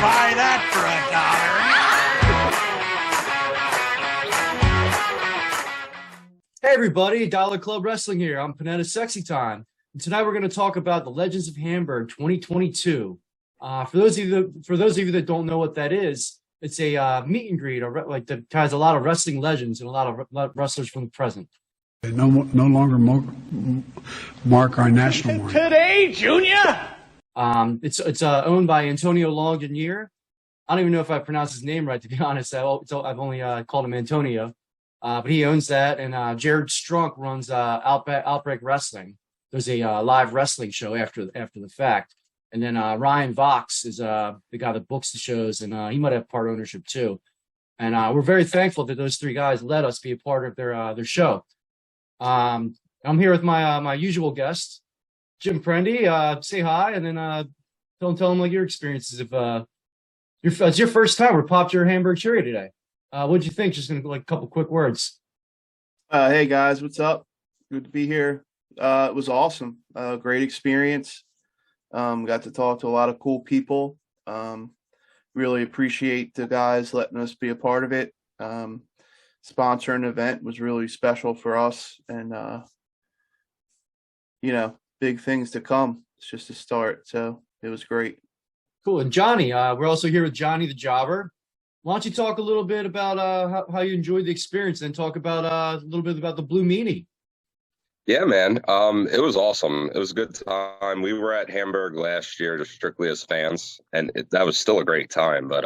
buy that for $1. Hey everybody, Dollar Club Wrestling here. I'm Panetta Sexy Time. And tonight we're going to talk about the Legends of Hamburg 2022. For those of you that don't know what that is, it's a meet and greet, like that ties a lot of wrestling legends and a lot of wrestlers from the present. They no longer mark our national mark. Today, Junior. It's owned by Antonio Longanier. I don't even know if I pronounced his name right, to be honest. I've only called him Antonio, but he owns that. And Jared Strunk runs Outbreak Wrestling. There's a live wrestling show after the fact. And then Ryan Vox is the guy that books the shows, and he might have part ownership too. And we're very thankful that those three guys let us be a part of their show. I'm here with my my usual guest, Jim Prendy. Say hi, and then tell them like your experiences. If it's your first time, we popped your Hamburg cherry today. What'd you think? Just gonna go like a couple quick words. Hey guys, what's up? Good to be here. It was awesome. Great experience. Got to talk to a lot of cool people. Really appreciate the guys letting us be a part of it. Sponsoring the event was really special for us, and big things to come. It's just a start, so it was great. Cool. And Johnny, we're also here with Johnny the Jobber. Why don't you talk a little bit about how you enjoyed the experience, and talk about a little bit about the Blue Meanie. Yeah, man. It was awesome. It was a good time. We were at Hamburg last year just strictly as fans, and that was still a great time. But,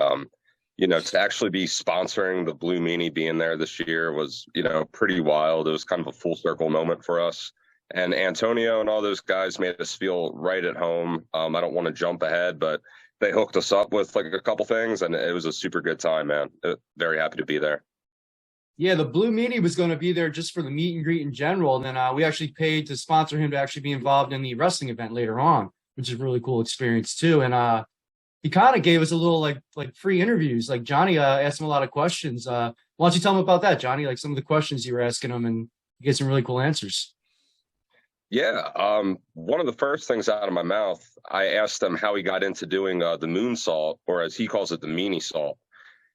to actually be sponsoring the Blue Meanie being there this year was, pretty wild. It was kind of a full circle moment for us. And Antonio and all those guys made us feel right at home. I don't want to jump ahead, but they hooked us up with like a couple things, and it was a super good time, man. Very happy to be there. Yeah, the Blue Meanie was going to be there just for the meet and greet in general. And then we actually paid to sponsor him to actually be involved in the wrestling event later on, which is a really cool experience too. And he kind of gave us a little like free interviews. Like Johnny asked him a lot of questions. Why don't you tell him about that, Johnny? Like some of the questions you were asking him, and you get some really cool answers. Yeah. One of the first things out of my mouth, I asked him how he got into doing the moonsault, or as he calls it, the meanie salt.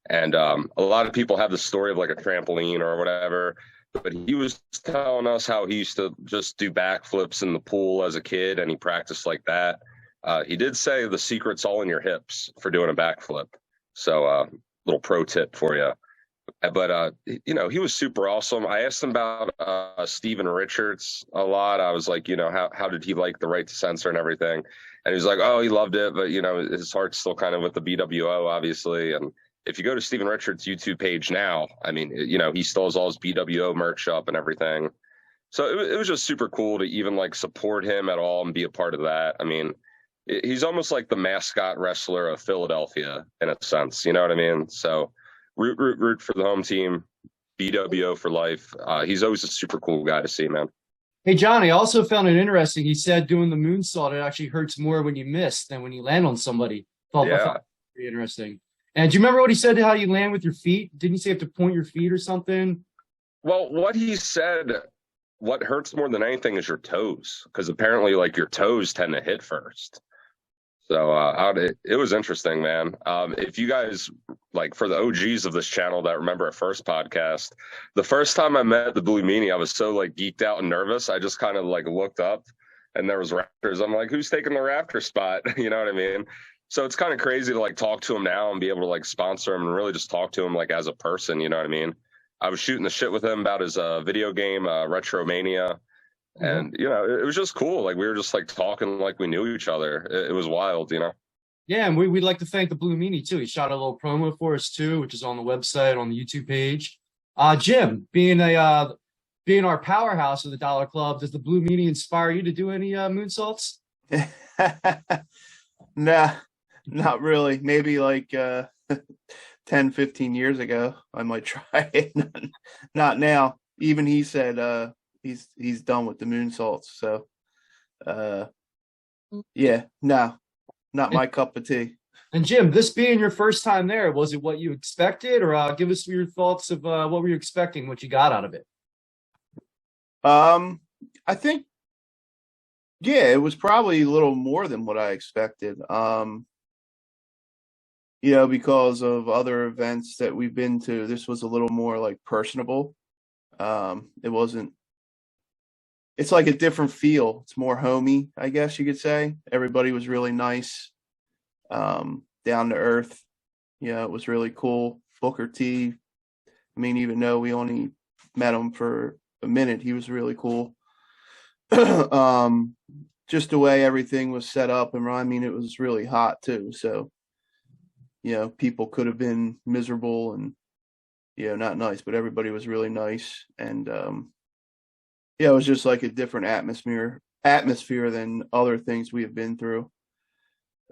And a lot of people have the story of like a trampoline or whatever, but he was telling us how he used to just do backflips in the pool as a kid, and he practiced like that. He did say the secret's all in your hips for doing a backflip. So little pro tip for you. But, he was super awesome. I asked him about Steven Richards a lot. I was like, how did he like the right to censor and everything? And he was like, oh, he loved it. But, his heart's still kind of with the BWO, obviously. And if you go to Steven Richards' YouTube page now, I mean, he still has all his BWO merch up and everything. So it was just super cool to even like support him at all and be a part of that. I mean, he's almost like the mascot wrestler of Philadelphia in a sense, you know what I mean? So root for the home team, BWO for life. He's always a super cool guy to see, man. Hey, Johnny, I also found it interesting. He said doing the moonsault, it actually hurts more when you miss than when you land on somebody. I thought pretty interesting. And do you remember what he said to how you land with your feet? Didn't he say you have to point your feet or something? Well, what he said, what hurts more than anything is your toes, because apparently like your toes tend to hit first. So it was interesting, man. If you guys, like for the OGs of this channel that remember our first podcast, the first time I met the Blue Meanie, I was so like geeked out and nervous. I just kind of like looked up and there was rafters. I'm like, who's taking the rafter spot? You know what I mean? So it's kind of crazy to like talk to him now and be able to like sponsor him and really just talk to him like as a person. You know what I mean? I was shooting the shit with him about his video game, Retromania. And, it was just cool. Like we were just like talking like we knew each other. It was wild, you know? Yeah. And we'd like to thank the Blue Meanie too. He shot a little promo for us too, which is on the website, on the YouTube page. Jim, being our powerhouse of the Dollar Club, does the Blue Meanie inspire you to do any moonsaults? Nah. Not really. Maybe like 10, 15 years ago, I might try it. Not now. Even he said he's done with the moonsaults. So, not my cup of tea. And Jim, this being your first time there, was it what you expected? Or give us your thoughts of what were you expecting, what you got out of it? I think, yeah, it was probably a little more than what I expected. you know, because of other events that we've been to, this was a little more like personable. It wasn't, it's like a different feel. It's more homey, I guess you could say. Everybody was really nice, down to earth. Yeah, it was really cool. Booker T, I mean, even though we only met him for a minute, he was really cool. Just the way everything was set up, and I mean, it was really hot too. So, you know, people could have been miserable and, you know, not nice, but everybody was really nice. And, yeah, it was just like a different atmosphere than other things we have been through.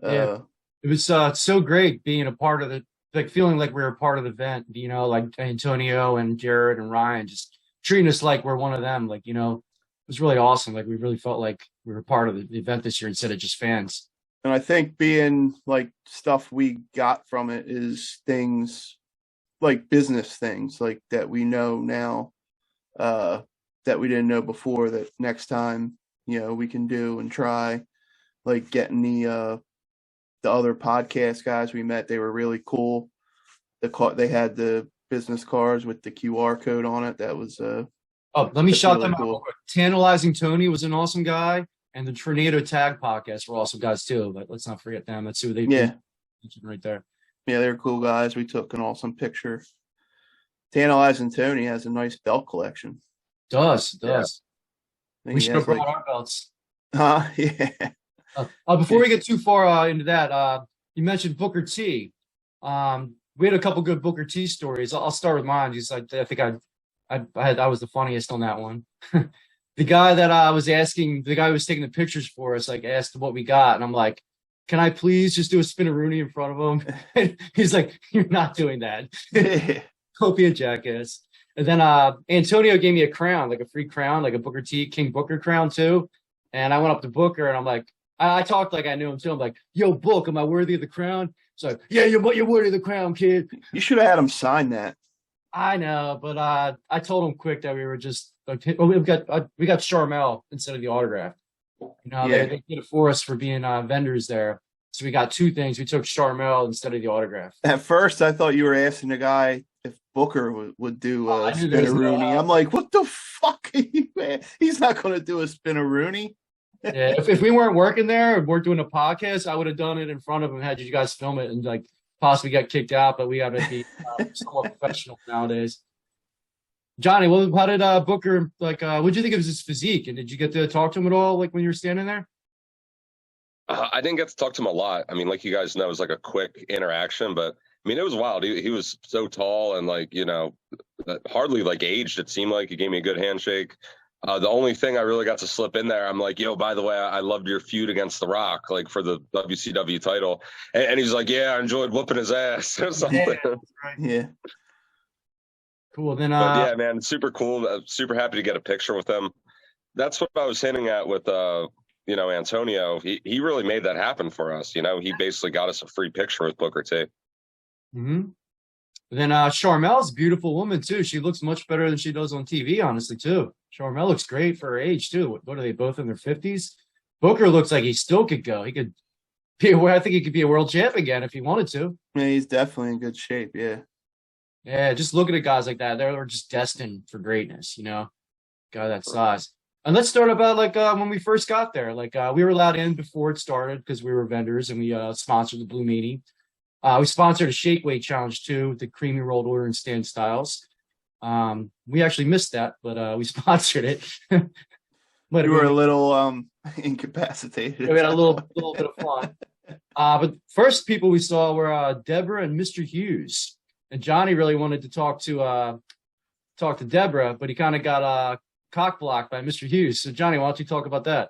Yeah. It was so great being a part of the, like, feeling like we were a part of the event, you know, like Antonio and Jared and Ryan just treating us like we're one of them. Like, you know, it was really awesome. Like, we really felt like we were part of the event this year instead of just fans. And I think being like stuff we got from it is things like business things like that we know now, that we didn't know before, that next time, you know, we can do and try, like getting the other podcast guys we met. They were really cool. They had the business cards with the QR code on it. That was let me shout really them cool. out. Tantalizing Tony was an awesome guy, and the Tornado Tag Podcast were awesome guys too. But let's not forget them. That's who they mentioned right there. Yeah, they're cool guys. We took an awesome picture. Tantalizing Tony has a nice belt collection. Does. Yeah. We should have brought our belts. Before we get too far into that, you mentioned Booker T. We had a couple good Booker T stories. I'll start with mine. Just I think I was the funniest on that one. The guy that I was asking, the guy who was taking the pictures for us, like, asked what we got, and I'm like, "Can I please just do a spinaroonie in front of him?" He's like, "You're not doing that. Don't be a jackass." And then Antonio gave me a crown, like a free crown, like a Booker T, King Booker crown too. And I went up to Booker and I'm like, I talked like I knew him too. I'm like, "Yo, Book, am I worthy of the crown?" He's like, "Yeah, you're worthy of the crown, kid." You should have had him sign that. I know, but I told him quick that we were just we got Charmel instead of the autograph. You know, they did it for us for being vendors there. So we got two things. We took Charmel instead of the autograph. At first, I thought you were asking the guy if Booker would do a spinaroonie. I'm like, what the fuck are you, man? He's not going to do a spinaroonie. Yeah, if we weren't working there, if we're doing a podcast, I would have done it in front of him, had you guys film it, and like possibly got kicked out. But we got to be somewhat professional nowadays. Johnny, how did Booker, like, what did you think of his physique? And did you get to talk to him at all, like, when you were standing there? I didn't get to talk to him a lot. I mean, like you guys know, it was like a quick interaction, but I mean, it was wild. He was so tall and, like, you know, hardly like aged. It seemed like he gave me a good handshake. The only thing I really got to slip in there, I'm like, "Yo, by the way, I loved your feud against The Rock, like for the WCW title." And he's like, "Yeah, I enjoyed whooping his ass," or something. Yeah. Right. Yeah. Cool. Then, but yeah, man, super cool. Super happy to get a picture with him. That's what I was hinting at with, you know, Antonio. He really made that happen for us. You know, he basically got us a free picture with Booker T. Mm-hmm. Then Charmel's a beautiful woman too. She looks much better than she does on TV, honestly, too. Charmel looks great for her age too. What are they, both in their 50s? Booker looks like he still could go. He could be I think he could be a world champ again if he wanted to. Yeah, he's definitely in good shape. Yeah. Yeah, just looking at guys like that, they're just destined for greatness, you know. Guy that size. And let's start about, like, when we first got there. Like, we were allowed in before it started because we were vendors and we sponsored the Blue Meanie. We sponsored a shake weight challenge too, with the creamy rolled order and stand styles. We actually missed that, but we sponsored it. But we were a little incapacitated. We had a little bit of fun. But first people we saw were Deborah and Mr. Hughes. And Johnny really wanted to talk to Deborah, but he kind of got cock blocked by Mr. Hughes. So Johnny, why don't you talk about that?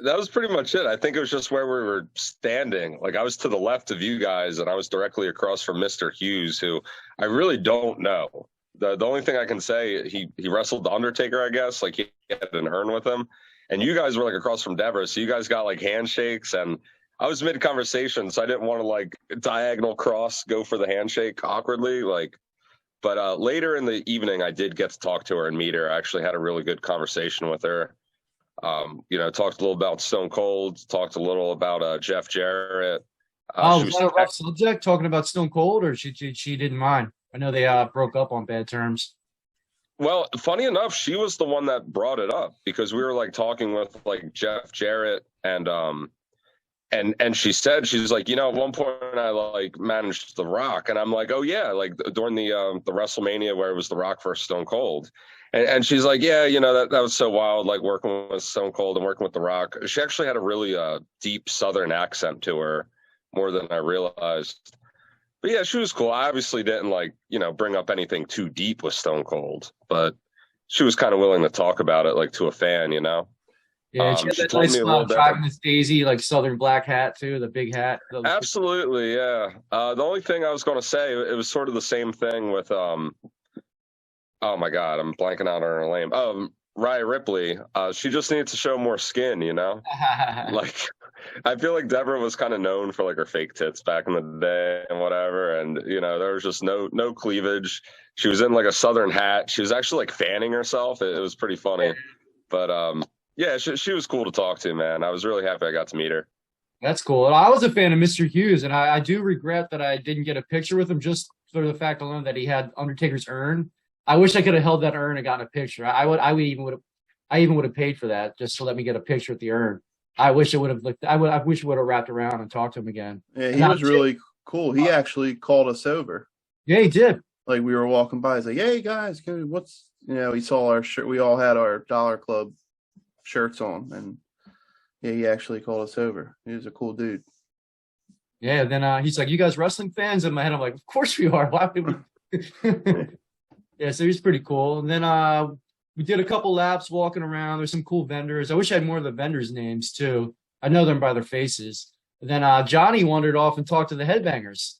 That was pretty much it. I think it was just where we were standing. Like, I was to the left of you guys, and I was directly across from Mr. Hughes, who I really don't know. The only thing I can say, he wrestled The Undertaker, I guess. Like, he had an urn with him. And you guys were, like, across from Deborah, so you guys got, like, handshakes. And I was mid-conversation, so I didn't want to, like, diagonal cross, go for the handshake awkwardly. Like, but later in the evening, I did get to talk to her and meet her. I actually had a really good conversation with her. You know, talked a little about Stone Cold, talked a little about Jeff Jarrett, Oh, was that a rough subject, talking about Stone Cold, or she didn't mind? I know they broke up on bad terms. Well, funny enough, she was the one that brought it up, because we were like talking with like Jeff Jarrett, and she said, she's like, you know, at one point I like managed The Rock, and I'm like, oh yeah, like during the WrestleMania where it was The Rock versus Stone Cold, and she's like, yeah, you know, that was so wild, like working with Stone Cold and working with The Rock. She actually had a really deep Southern accent to her, more than I realized. But yeah, she was cool. I obviously didn't like, you know, bring up anything too deep with Stone Cold, but she was kind of willing to talk about it, like to a fan, you know? Yeah, she had that nice smile, driving this daisy, like Southern black hat too, the big hat. Absolutely, yeah. The only thing I was going to say, it was sort of the same thing with, oh my God, I'm blanking out on her name. Rhea Ripley. She just needs to show more skin, you know? Like, I feel like Deborah was kind of known for like her fake tits back in the day and whatever, and you know, there was just no cleavage. She was in like a Southern hat. She was actually like fanning herself. It was pretty funny, but yeah, she was cool to talk to, man. I was really happy I got to meet her. That's cool. I was a fan of Mr. Hughes, and I do regret that I didn't get a picture with him, just for the fact alone that he had Undertaker's urn. I wish I could have held that urn and gotten a picture. I even would have paid for that just to let me get a picture with the urn. I wish it would have looked. I wish it would have wrapped around and talked to him again. Yeah, he was really cool. He actually called us over. Yeah, he did. Like we were walking by, he's like, "Hey guys, what's?" You know, he saw our shirt. We all had our Dollar Club shirts on, and yeah, he actually called us over. He was a cool dude. Yeah. Then he's like, "You guys wrestling fans?" In my head, I'm like, "Of course we are. Why would we?" Yeah. So he's pretty cool. And then we did a couple laps walking around. There's some cool vendors. I wish I had more of the vendors' names too. I know them by their faces. And then Johnny wandered off and talked to the headbangers.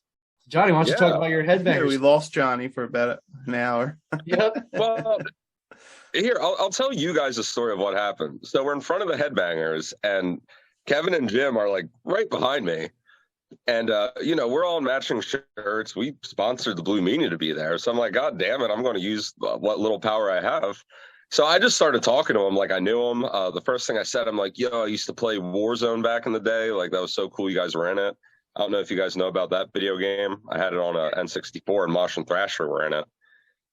Johnny, why don't you talk about your headbangers? Yeah, we lost Johnny for about an hour. Yep. Well, here, I'll tell you guys the story of what happened. So we're in front of the headbangers, and Kevin and Jim are like right behind me. And, you know, we're all in matching shirts. We sponsored the Blue Meanie to be there. So I'm like, God damn it, I'm going to use what little power I have. So I just started talking to him like I knew him. The first thing I said, I'm like, yo, I used to play Warzone back in the day. Like, that was so cool. You guys were in it. I don't know if you guys know about that video game. I had it on a N64, and Mosh and Thrasher were in it.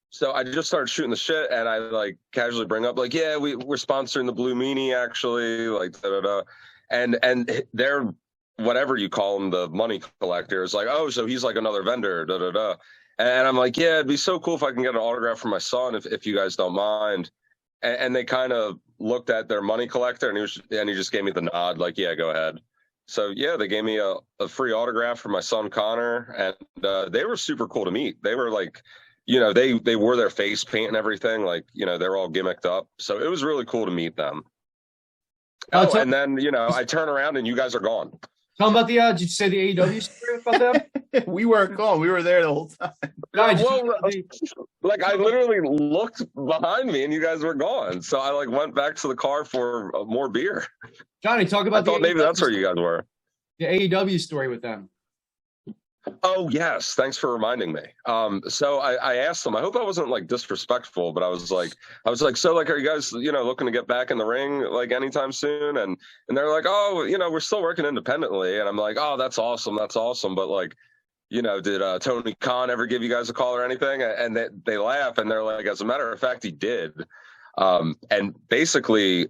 So I just started shooting the shit, and I, like, casually bring up, like, yeah, we're sponsoring the Blue Meanie, actually. Like, da-da-da. And they're... whatever you call him, the money collector, is like, oh, so he's like another vendor, da da da. And I'm like, yeah, it'd be so cool if I can get an autograph from my son, if you guys don't mind. And they kind of looked at their money collector, and he just gave me the nod, like, yeah, go ahead. So yeah, they gave me a free autograph for my son Connor, and they were super cool to meet. They were like, you know, they wore their face paint and everything, like, you know, they're all gimmicked up. So it was really cool to meet them. Oh, and then, you know, I turn around and you guys are gone. Tell them about the, did you say the AEW story about them? We weren't gone. We were there the whole time. No, well, like, I literally looked behind me and you guys were gone. So I, like, went back to the car for more beer. Johnny, talk about I thought maybe that's where you guys were. The AEW story with them. Oh, yes. Thanks for reminding me. So I asked them, I hope I wasn't, like, disrespectful, but I was like, so, like, are you guys, you know, looking to get back in the ring, like, anytime soon? And they're like, oh, you know, we're still working independently. And I'm like, oh, that's awesome. That's awesome. But, like, you know, did Tony Khan ever give you guys a call or anything? And they laugh, and they're like, as a matter of fact, he did. And basically,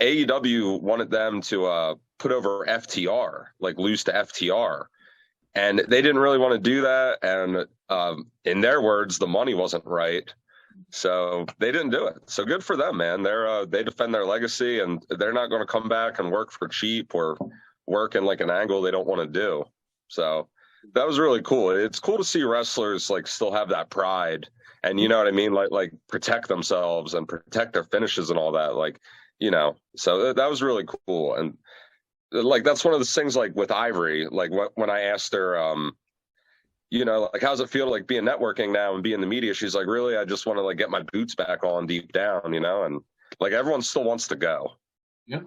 AEW wanted them to put over FTR, like, lose to FTR. And they didn't really want to do that. And in their words, the money wasn't right. So they didn't do it. So good for them, man. They defend their legacy, and they're not going to come back and work for cheap or work in like an angle they don't want to do. So that was really cool. It's cool to see wrestlers like still have that pride. And you know what I mean? Like protect themselves and protect their finishes and all that. Like, you know, so that was really cool. And like, that's one of those things, like with Ivory, like when I asked her, you know, like, how's it feel to, like, be in networking now and be in the media? She's like, really, I just want to, like, get my boots back on deep down, you know, and like everyone still wants to go. Yep.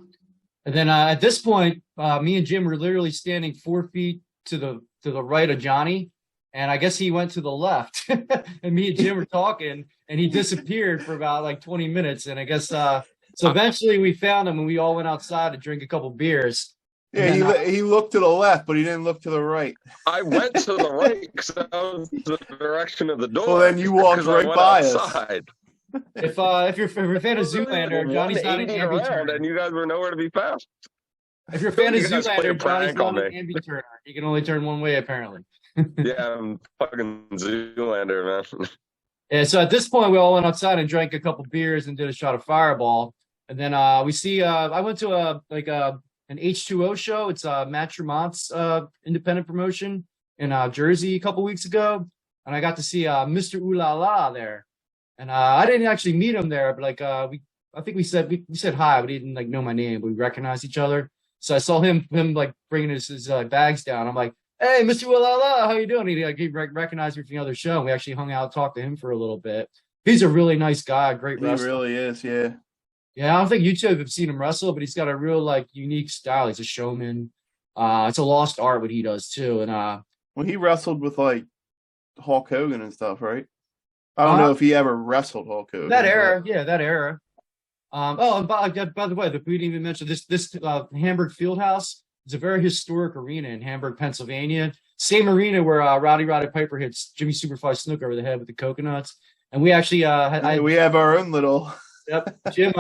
And then at this point, me and Jim were literally standing 4 feet to the right of Johnny. And I guess he went to the left and me and Jim were talking, and he disappeared for about like 20 minutes. And I guess, so eventually we found him, and we all went outside to drink a couple beers. Yeah, he looked to the left, but he didn't look to the right. I went to the right because that was the direction of the door. Well, then you walked right by us. If you're a fan of Zoolander, Johnny's not an ambi-turner. And you guys were nowhere to be found. If you're a fan of Zoolander, Johnny's not an ambi-turner. He can only turn one way, apparently. Yeah, I'm fucking Zoolander, man. Yeah, so at this point, we all went outside and drank a couple beers and did a shot of Fireball. And then we see, I went to an H2O show. It's Matt Tremont's independent promotion in Jersey a couple weeks ago. And I got to see Mr. Ooh La La there. And I didn't actually meet him there, but I think we said hi, but he didn't know my name, but we recognized each other. So I saw him bringing his bags down. I'm like, hey, Mr. Ooh La La, how you doing? He recognized me from the other show. And we actually hung out, talked to him for a little bit. He's a really nice guy, great wrestler. He really is, yeah. Yeah, I don't think you two have seen him wrestle, but he's got a real unique style. He's a showman. It's a lost art what he does too. And well, he wrestled with Hulk Hogan and stuff, right? I don't know if he ever wrestled Hulk Hogan. That era. And by the way, we didn't even mention this Hamburg Fieldhouse is a very historic arena in Hamburg, Pennsylvania. Same arena where Rowdy Piper hits Jimmy Superfly Snook over the head with the coconuts. And we actually we have our own little. Yep, Jim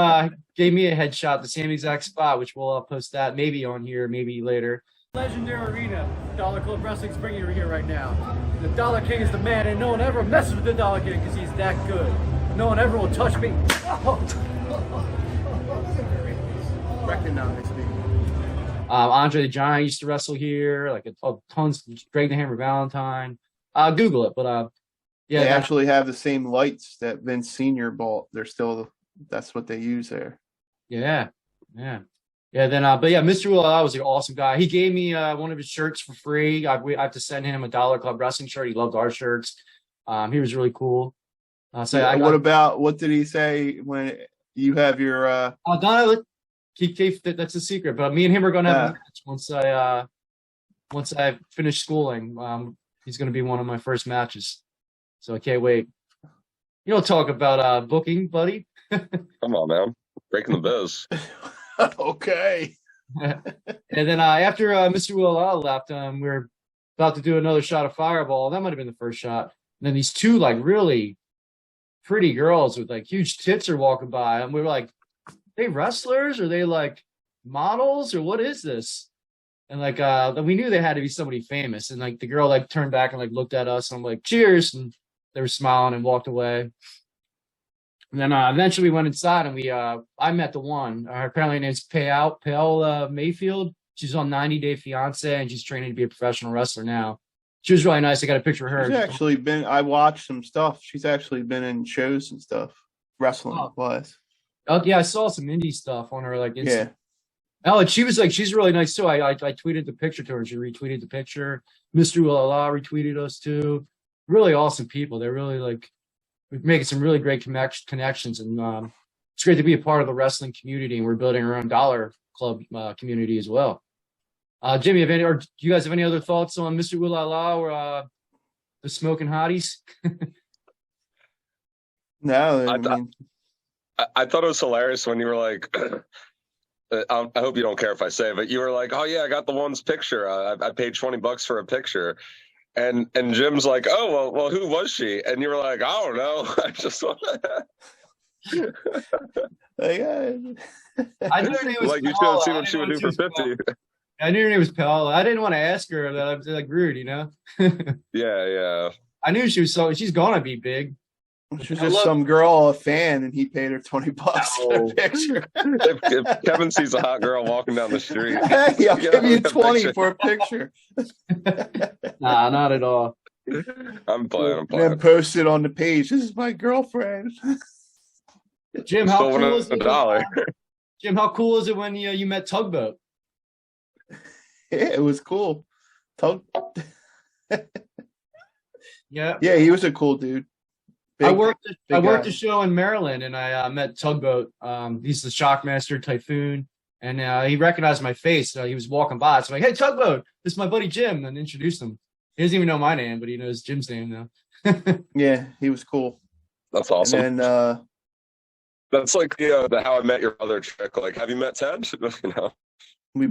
gave me a headshot, the same exact spot, which we'll post that maybe on here, maybe later. Legendary arena, Dollar Club Wrestling's bringing you here right now. The Dollar King is the man, and no one ever messes with the Dollar King because he's that good. No one ever will touch me. Oh. Recognize me. Andre the Giant used to wrestle here, tons. Greg the Hammer Valentine. Google it, but yeah, they actually have the same lights that Vince Senior bought. They're still that's what they use there. Yeah. Then, but yeah, Mr. Ooh La La was an awesome guy. He gave me one of his shirts for free. I have to send him a Dollar Club Wrestling shirt. He loved our shirts. He was really cool. What did he say when you have your? Donna, that's a secret. But me and him are going to have a match once I finish schooling. He's going to be one of my first matches, so I can't wait. You don't talk about booking, buddy. Come on, man. Breaking the biz. Okay. And then after Mr. Ooh La La left, we were about to do another shot of Fireball. That might have been the first shot. And then these two, really pretty girls with, huge tits are walking by. And we were like, are they wrestlers? Are they, models? Or what is this? And, we knew they had to be somebody famous. And, the girl, turned back and, looked at us. And I'm like, cheers. And they were smiling and walked away. And then eventually we went inside and I met the one. Her apparently name's Payal Mayfield. She's on 90 Day Fiance and she's training to be a professional wrestler now. She was really nice. I got a picture of her. I watched some stuff. She's actually been in shows and stuff, wrestling wise. Oh yeah, I saw some indie stuff on her Instagram. Yeah. Oh, and she was she's really nice too. I tweeted the picture to her. She retweeted the picture. Mr. Ooh La La retweeted us too. Really awesome people. They're really we're making some really great connections, and it's great to be a part of the wrestling community. And we're building our own Dollar Club community as well. Jimmy, do you guys have any other thoughts on Mr. Ooh La La or the Smoking Hotties? No, I thought it was hilarious when you were like, I hope you don't care if I say it, but you were like, oh yeah, I got the one's picture. I paid $20 for a picture. And Jim's like, oh, well, who was she? And you were like, I don't know. I just want to. I knew her name was you should have seen what she would do for 50. I knew her name was Paola. I didn't want to ask her. That I was rude, you know? Yeah. I knew she was she's going to be big. She's just some girl, a fan, and he paid her $20 for a picture. If Kevin sees a hot girl walking down the street, hey, I'll give you $20 for a picture. Nah, not at all. I'm playing. And then post it on the page. This is my girlfriend. Jim, how cool is it when you met Tugboat? Yeah, it was cool. Yeah, he was a cool dude. I worked a show in Maryland, and I met Tugboat. He's the Shockmaster Typhoon, and he recognized my face. He was walking by, so I'm like, "Hey, Tugboat, this is my buddy Jim," and introduced him. He doesn't even know my name, but he knows Jim's name now. Yeah, he was cool. That's awesome. And that's the How I Met Your Other trick. Have you met Ted? You know, we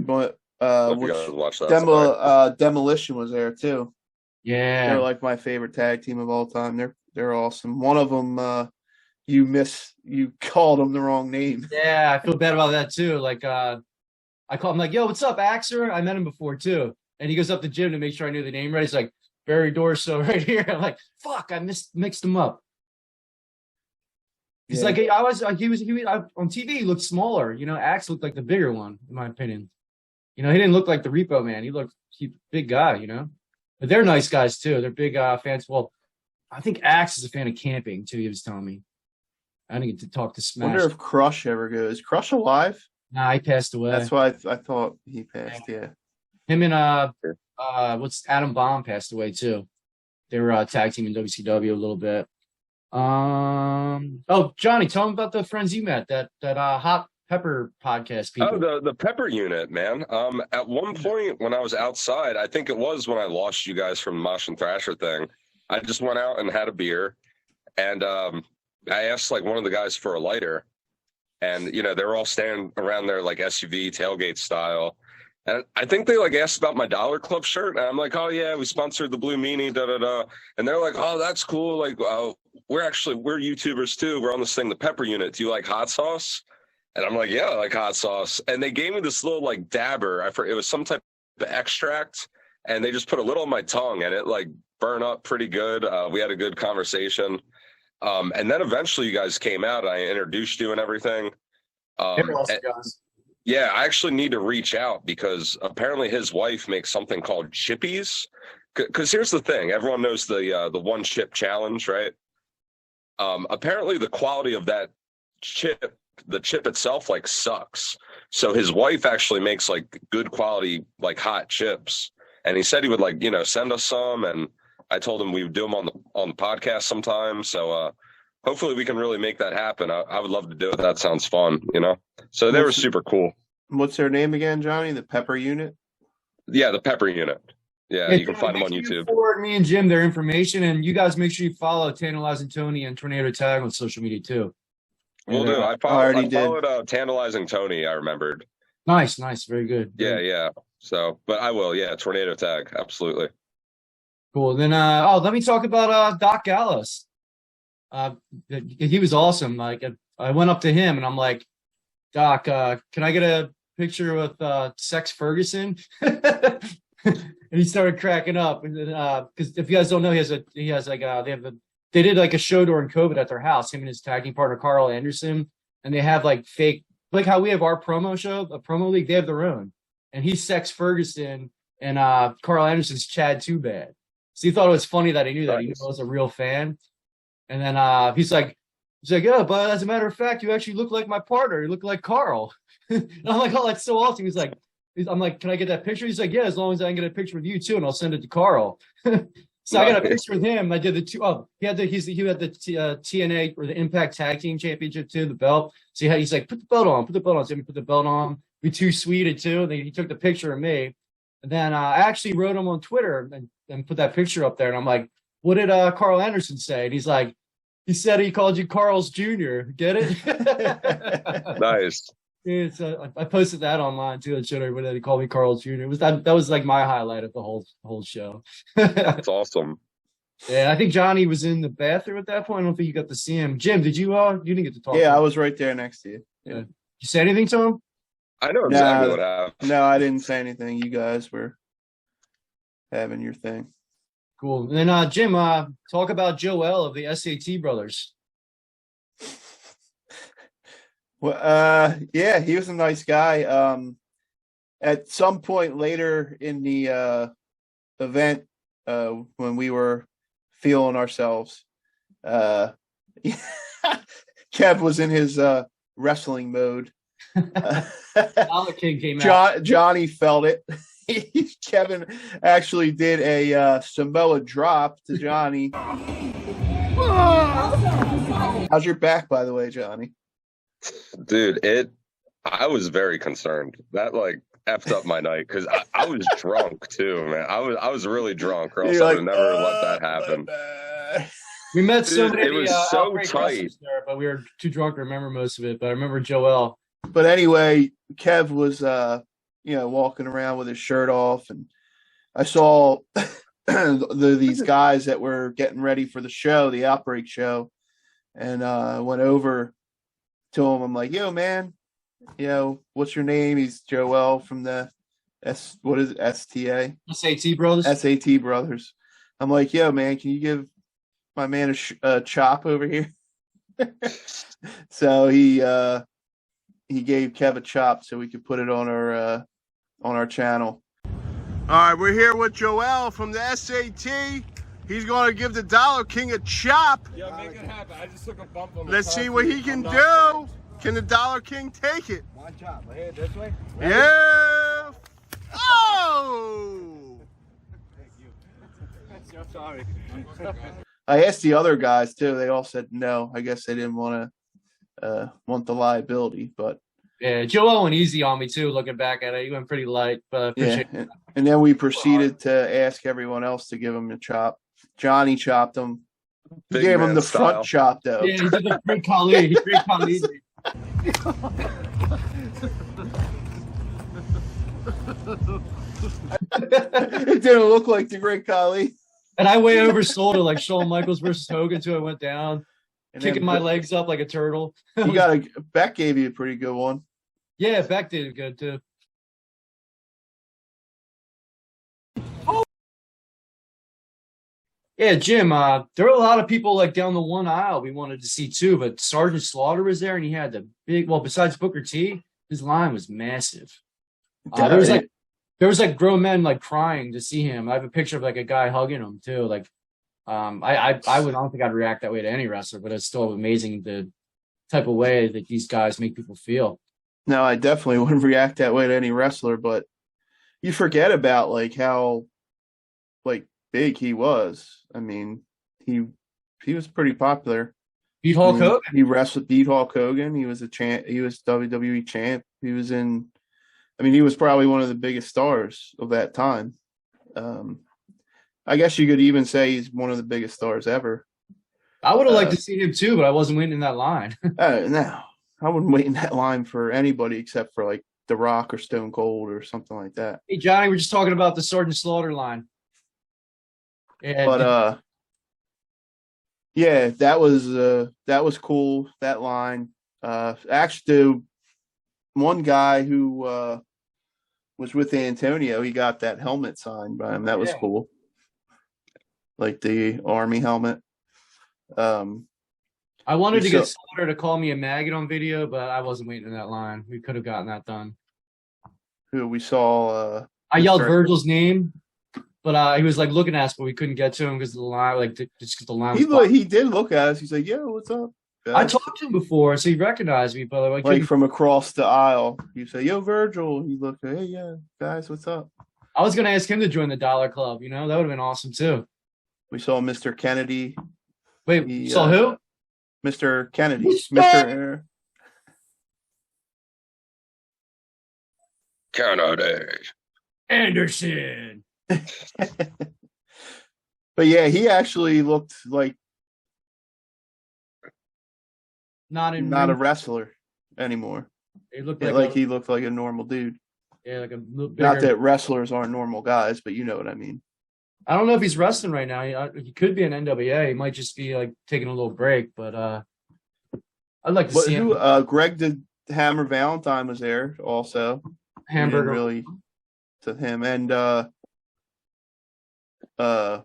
Demolition was there too. Yeah, they're like my favorite tag team of all time. They're awesome. One of them, you called him the wrong name. Yeah, I feel bad about that too. Like, I called him like, "Yo, what's up, Axer?" I met him before too, and he goes up to Jim to make sure I knew the name right. He's like, "Barry Dorso right here." I'm like, "Fuck, I mixed him up." He's like, he was on TV. He looked smaller, you know. Axe looked like the bigger one, in my opinion. You know, he didn't look like the Repo Man. He big guy, you know. But they're nice guys too. They're big fans. Well, I think Axe is a fan of camping too. He was telling me. I didn't get to talk to Smash. Wonder if Crush ever goes. Crush alive? Nah, he passed away. That's why I thought he passed. Yeah. Him and Adam Bomb passed away too. They were tag team in WCW a little bit. Johnny, tell him about the friends you met that Hot Pepper podcast people. Oh, the Pepper Unit, man. At one point when I was outside, I think it was when I lost you guys from the Mosh and Thrasher thing, I just went out and had a beer, and I asked like one of the guys for a lighter, and you know they were all standing around there like SUV tailgate style, and I think they like asked about my Dollar Club shirt, and I'm like, "Oh yeah, we sponsored the Blue Meanie, da da da," and they're like, "Oh, that's cool. Like, we're YouTubers too. We're on this thing, the Pepper Unit. Do you like hot sauce?" And I'm like, "Yeah, I like hot sauce." And they gave me this little like dabber. I forget, it was some type of extract, and they just put a little on my tongue, and it like burned up pretty good. We had a good conversation, and then eventually you guys came out, and I introduced you and everything. Yeah, I actually need to reach out because apparently his wife makes something called chippies. Because here's the thing, everyone knows the one chip challenge, right? Apparently the quality of that chip, the chip itself, like sucks. So his wife actually makes like good quality, like hot chips. And he said he would like, you know, send us some. And I told him we would do them on the podcast sometime. So hopefully we can really make that happen. I would love to do it. That sounds fun, you know? So they were super cool. What's their name again, Johnny? The Pepper Unit? Yeah, the Pepper Unit. Yeah, you can find them on YouTube. Forward me and Jim their information, and you guys make sure you follow Tantalizing Tony and Tornado Tag on social media too. Well, dude, I followed Tantalizing Tony, I remembered. Nice, very good. Yeah. So, but I will, yeah, Tornado Tag, absolutely. Cool. Then, let me talk about Doc Gallows. He was awesome. Like, I went up to him and I'm like, "Doc, can I get a picture with Sex Ferguson?" And he started cracking up. And then, because if you guys don't know, they did like a show during COVID at their house, him and his tag team partner Carl Anderson, and they have like fake, like how we have our promo show, a promo league, they have their own, and he's Sex Ferguson and Carl Anderson's Chad Too Bad. So he thought it was funny that he knew that. He knew I was a real fan, and then he's like, "Yeah, but as a matter of fact, you actually look like my partner. You look like Carl." And I'm like, "Oh, that's so awesome." I'm like, "Can I get that picture?" He's like, "Yeah, as long as I can get a picture with you too, and I'll send it to Carl." So I got a picture with him. I did the two. Oh, he had the TNA or the Impact Tag Team Championship too, the belt. So he's like, "Put the belt on, put the belt on." So he put the belt on. We two sweeted too. And then he took the picture of me. And then I actually wrote him on Twitter and put that picture up there. And I'm like, "What did Carl Anderson say?" And he's like, "He said he called you Carl's Jr. Get it?" Nice. Dude, so I posted that online too. And showed everybody that he called me Carl's Jr. It was that was like my highlight of the whole show. That's awesome. Yeah, I think Johnny was in the bathroom at that point. I don't think you got to see him. Jim, did you? You didn't get to talk. Yeah, to him. I was right there next to you. Yeah. You say anything to him? I know exactly what happened. No, I didn't say anything. You guys were having your thing. Cool. And then Jim, talk about Joel of the S.A.T. brothers. Well, yeah, he was a nice guy. At some point later in the event, when we were feeling ourselves, Kev was in his wrestling mode. King came out. Johnny felt it. Kevin actually did a Samoa drop to Johnny. How's your back, by the way, Johnny? Dude, I was very concerned. That like effed up my night because I was drunk too, man. I was really drunk, or else I would never let that happen. We met somebody. It was so tight, there, but we were too drunk to remember most of it. But I remember Joel. But anyway, Kev was you know, walking around with his shirt off. And I saw these guys that were getting ready for the show, the Outbreak show, and went over to him. I'm like, yo, man, you know, what's your name? He's Joel from the S.A.T. brothers. S.A.T. brothers. I'm like, yo, man, can you give my man a chop over here? So he gave Kev a chop so we could put it on our channel. All right, we're here with Joel from the S.A.T. He's going to give the Dollar King a chop. Yeah, make it happen. I just took a bump on the Let's see what he can do. Can the Dollar King take it? One chop. Right here, this way. Ready? Yeah. Oh! Thank you. I'm sorry. I asked the other guys, too. They all said no. I guess they didn't want the liability, but. Yeah, Joel went easy on me, too, looking back at it. He went pretty light, but yeah. And then we proceeded to ask everyone else to give him a chop. Johnny chopped him. He gave him the style. Front chop, though. Yeah, he did the free Kali. He free Kali. It didn't look like the great Kali. And I way oversold it, like Shawn Michaels versus Hogan, too. I went down, and kicking my legs up like a turtle. You got a Beck gave you a pretty good one. Yeah, Beck did good too. Oh. Yeah, Jim. There were a lot of people like down the one aisle we wanted to see too, but Sergeant Slaughter was there, and he had the big. Well, besides Booker T, his line was massive. There was like grown men like crying to see him. I have a picture of like a guy hugging him too, like. I don't think I'd react that way to any wrestler, but it's still amazing the type of way that these guys make people feel. No, I definitely wouldn't react that way to any wrestler, but you forget about like how like big he was. I mean, he was pretty popular. Beat Hulk Hogan. He wrestled, beat Hulk Hogan. He was a champ. He was WWE champ. He was in. I mean, he was probably one of the biggest stars of that time. I guess you could even say he's one of the biggest stars ever. I would have liked to see him too, but I wasn't waiting in that line. No, I wouldn't wait in that line for anybody except for like The Rock or Stone Cold or something like that. Hey, Johnny, we're just talking about the Sergeant Slaughter line. And but yeah, that was cool. That line. Actually, one guy who was with Antonio, he got that helmet signed by him. That was cool. Like the army helmet. I wanted to get Slaughter to call me a maggot on video, but I wasn't waiting in that line. We could have gotten that done. Who we saw? I yelled Virgil's name, but he was like looking at us, but we couldn't get to him because the line, like just because the line. He did look at us. He's like, "Yo, what's up?" Guys? I talked to him before, so he recognized me. But like from across the aisle, you say, "Yo, Virgil." He looked, "Hey, yeah, guys, what's up?" I was gonna ask him to join the Dollar Club. You know, that would have been awesome too. We saw Mr. Kennedy. Wait, saw who? Mr. Kennedy. Mr. Kennedy. Anderson. But yeah, he actually looked like not a wrestler anymore. He looked he looked like a normal dude. Yeah, like a little bigger. Not that wrestlers aren't normal guys, but you know what I mean. I don't know if he's wrestling right now. He could be in NWA. He might just be like taking a little break. But I'd like to see him. Greg the Hammer Valentine was there also. Hamburger really to him and what the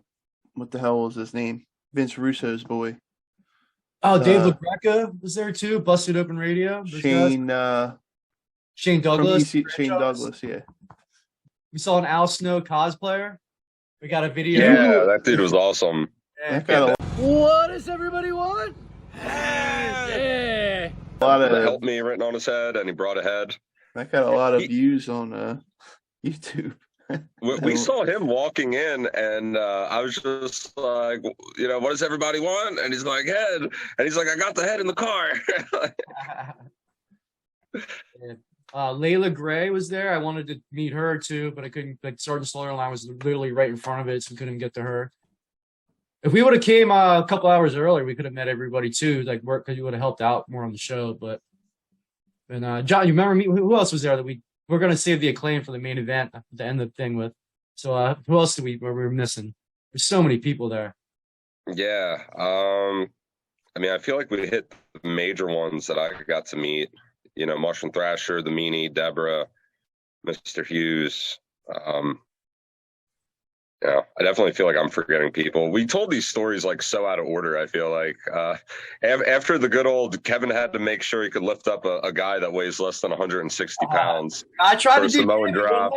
hell was his name? Vince Russo's boy. Oh, Dave LaGreca was there too. Busted Open Radio. Shane Douglas. Shane Douglas. Yeah. We saw an Al Snow cosplayer. We got a video. Yeah, that dude was awesome. What does everybody want? Hey. A lot of help me written on his head, and he brought a head. That got a lot of views on YouTube. we saw him walking in, and I was just like, you know, what does everybody want? And he's like, head. And he's like, I got the head in the car. Layla Gray was there. I wanted to meet her too, but I couldn't. Like Sergeant Slaughter line was literally right in front of it, so we couldn't get to her. If we would have came a couple hours earlier, we could have met everybody too. Like work because you would have helped out more on the show. But John, you remember me? Who else was there that we We're going to save the Acclaim for the main event to end the thing with. So who else were we missing? There's so many people there. Yeah. I mean, I feel like we hit the major ones that I got to meet. You know, Marshall and Thrasher, the Meanie, Deborah, Mr. Hughes. Yeah, I definitely feel like I'm forgetting people. We told these stories like so out of order, I feel like. After the good old Kevin had to make sure he could lift up a guy that weighs less than 160 pounds. I tried to do Samoa drop.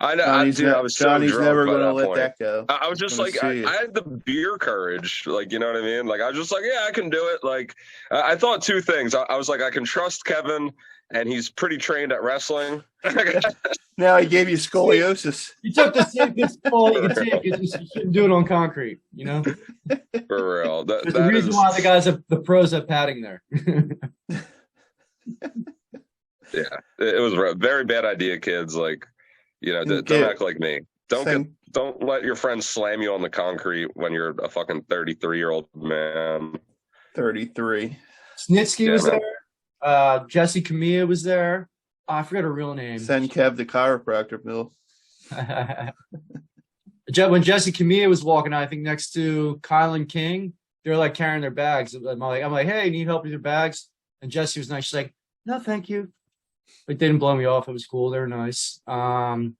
I know. I was so Johnny's drunk never gonna let that go. I was just like, I had the beer courage, like, you know what I mean? Like, I was just like, yeah, I can do it. Like, I thought two things. I was like, I can trust Kevin, and he's pretty trained at wrestling. Now he gave you scoliosis. You took the safest fall you could take. You shouldn't do it on concrete, you know. For real, that's the reason why the guys have the pros at padding there. Yeah, it was a very bad idea, kids. Like. You know, don't act like me. Don't let your friends slam you on the concrete when you're a fucking 33-year-old man. 33. Snitsky was there. Jesse Camilla was there. Oh, I forget her real name. Send Kev the chiropractor bill. When Jesse Camilla was walking out, I think next to Kylan King, they were like carrying their bags. I'm like, hey, need help with your bags? And Jesse was nice. She's like, no, thank you. But they didn't blow me off. It was cool. They were nice. And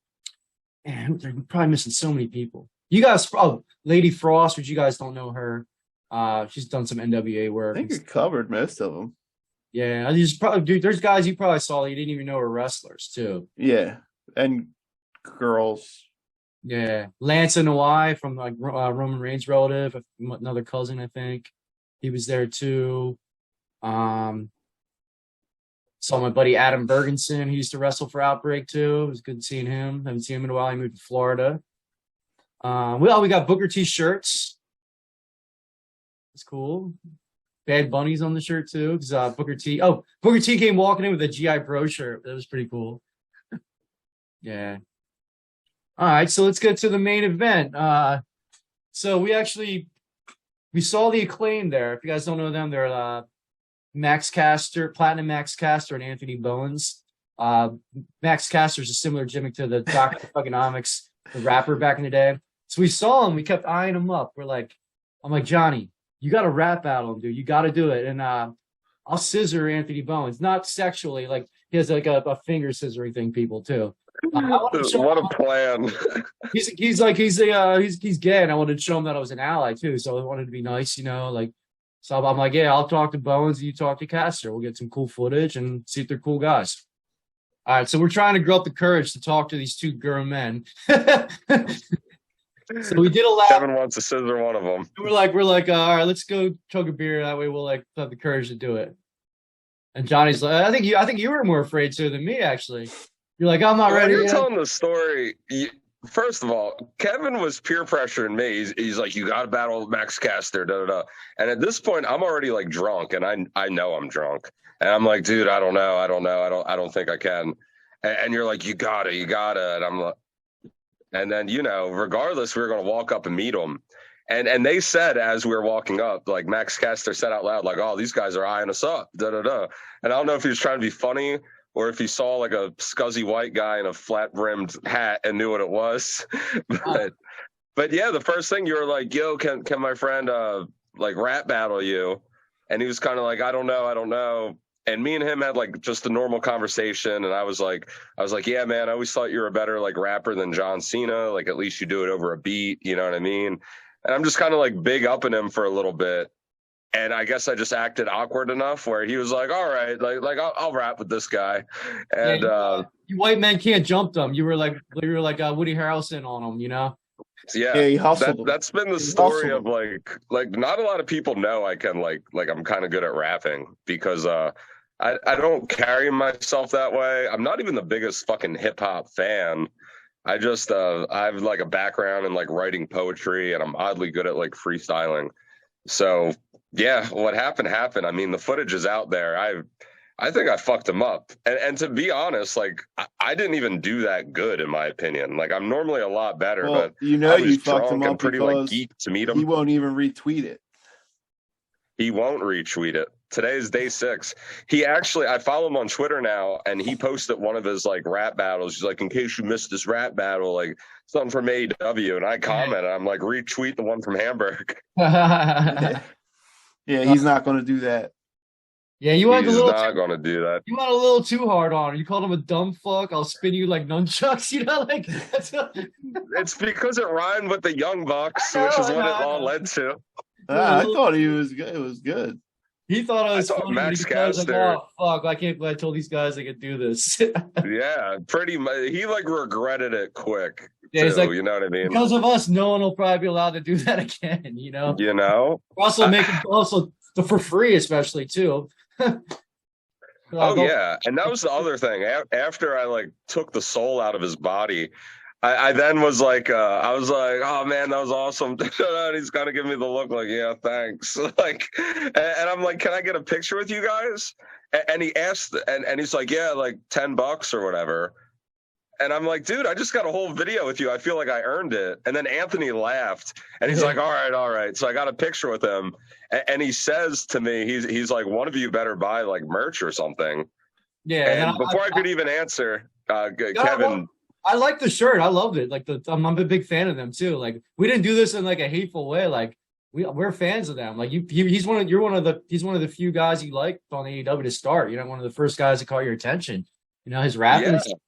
they're probably missing so many people. You guys, Lady Frost, which you guys don't know her. She's done some NWA work. I think you covered most of them. Yeah, there's guys you probably saw that you didn't even know were wrestlers too. Yeah, and girls. Yeah, Lance and Hawaii from like Roman Reigns' relative, another cousin, I think. He was there too. Saw my buddy Adam Bergenson. He used to wrestle for Outbreak too. It was good seeing him. Haven't seen him in a while. He moved to Florida. We got Booker T shirts. It's cool. Bad Bunny's on the shirt too. Because Booker T came walking in with a GI Pro shirt. That was pretty cool. Yeah. All right, so let's get to the main event. So we saw the Acclaim there. If you guys don't know them, they're Max Caster, Platinum Max Caster, and Anthony Bowens. Max Caster is a similar gimmick to the Dr. Fuckonomics, the rapper back in the day. So we saw him. We kept eyeing him up. I'm like, Johnny, you got to rap battle him, dude. You got to do it. And I'll scissor Anthony Bowens. Not sexually. Like, he has like a finger scissoring thing, people, too. What a plan. He's gay, and I wanted to show him that I was an ally, too. So I wanted to be nice, you know, like. So I'm like, yeah, I'll talk to Bowens and you talk to Caster. We'll get some cool footage and see if they're cool guys. All right, so we're trying to grow up the courage to talk to these two girl men. So we did allow. Kevin wants to scissor one of them. We're like, all right, let's go chug a beer. That way we'll like have the courage to do it. And Johnny's like, I think you were more afraid to than me, actually. You're like, I'm not ready. You're telling the story. First of all, Kevin was peer pressuring me. He's like, you got to battle Max Caster, da da da. And at this point, I'm already like drunk, and I know I'm drunk, and I'm like, dude, I don't think I can. And you're like, you gotta. And I'm like, and then you know, regardless, we were gonna walk up and meet him, and they said as we were walking up, like Max Caster said out loud, like, oh, these guys are eyeing us up, da da da. And I don't know if he was trying to be funny, or if he saw like a scuzzy white guy in a flat-brimmed hat and knew what it was. but yeah, the first thing you were like, yo, can my friend like rap battle you? And he was kind of like, I don't know. And me and him had like just a normal conversation. And I was like, yeah, man, I always thought you were a better like rapper than John Cena. Like at least you do it over a beat, you know what I mean? And I'm just kind of like big upping him for a little bit. And I guess I just acted awkward enough where he was like, all right, like I'll rap with this guy. And yeah, you white men can't jump them. You were like Woody Harrelson on them, you know? Yeah, he hustled them. That's been the story of like not a lot of people know I can like I'm kind of good at rapping because I don't carry myself that way. I'm not even the biggest fucking hip hop fan. I just I have like a background in like writing poetry, and I'm oddly good at like freestyling. So yeah, what happened. I mean, the footage is out there. I think I fucked him up. And to be honest, like, I didn't even do that good, in my opinion. Like, I'm normally a lot better, well, but you know, I was you fucked him up pretty, like, geeked to meet him. He won't even retweet it. He won't retweet it. Today's day six. He actually, I follow him on Twitter now, and he posted one of his like rap battles. He's like, in case you missed this rap battle, like something from AEW. And I commented, I'm like, retweet the one from Hamburg. Yeah, he's not going to do that. Yeah, you went You went a little too hard on him. You called him a dumb fuck. I'll spin you like nunchucks. You know, like that's what... It's because it rhymed with the Young Bucks, which is what it all led to. I thought he was good. It was good. He thought I was funny. Max Caster. Like, oh, fuck! I can't believe I told these guys I could do this. Yeah, pretty much. He like regretted it quick. Yeah, too, like, you know what I mean? Because of us, no one will probably be allowed to do that again. You know. You know. Also, for free, especially too. Yeah, and that was the other thing. After I like took the soul out of his body, I then was like, oh man, that was awesome. And he's kind of giving me the look like, yeah, thanks. Like, and I'm like, can I get a picture with you guys? And he asked, and he's like, yeah, like $10 or whatever. And I'm like, dude, I just got a whole video with you. I feel like I earned it. And then Anthony laughed, and he's like, all right. So I got a picture with him, and he says to me, he's like, one of you better buy like merch or something. Yeah. And before I could even answer, Kevin. I like the shirt. I loved it. Like I'm a big fan of them too. Like we didn't do this in like a hateful way. Like we're fans of them. Like he's one of the few guys you liked on AEW to start. You know, one of the first guys to call your attention. You know, his rap and stuff.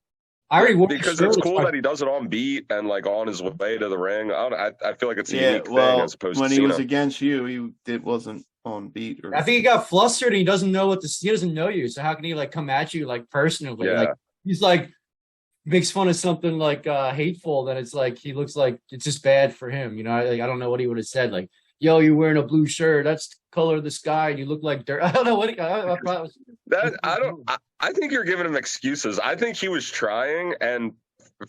I already wore because it's cool that he does it on beat and like on his way to the ring. I feel like it's a unique thing as opposed to when he was against you, it wasn't on beat. I think he got flustered and he doesn't know he doesn't know you. So how can he like come at you like personally? Yeah. Like he's like makes fun of something like hateful. That it's like he looks like it's just bad for him. You know, I don't know what he would have said. Like, yo, you're wearing a blue shirt. That's the color of the sky. You look like dirt. I don't know what he. I think you're giving him excuses. I think he was trying, and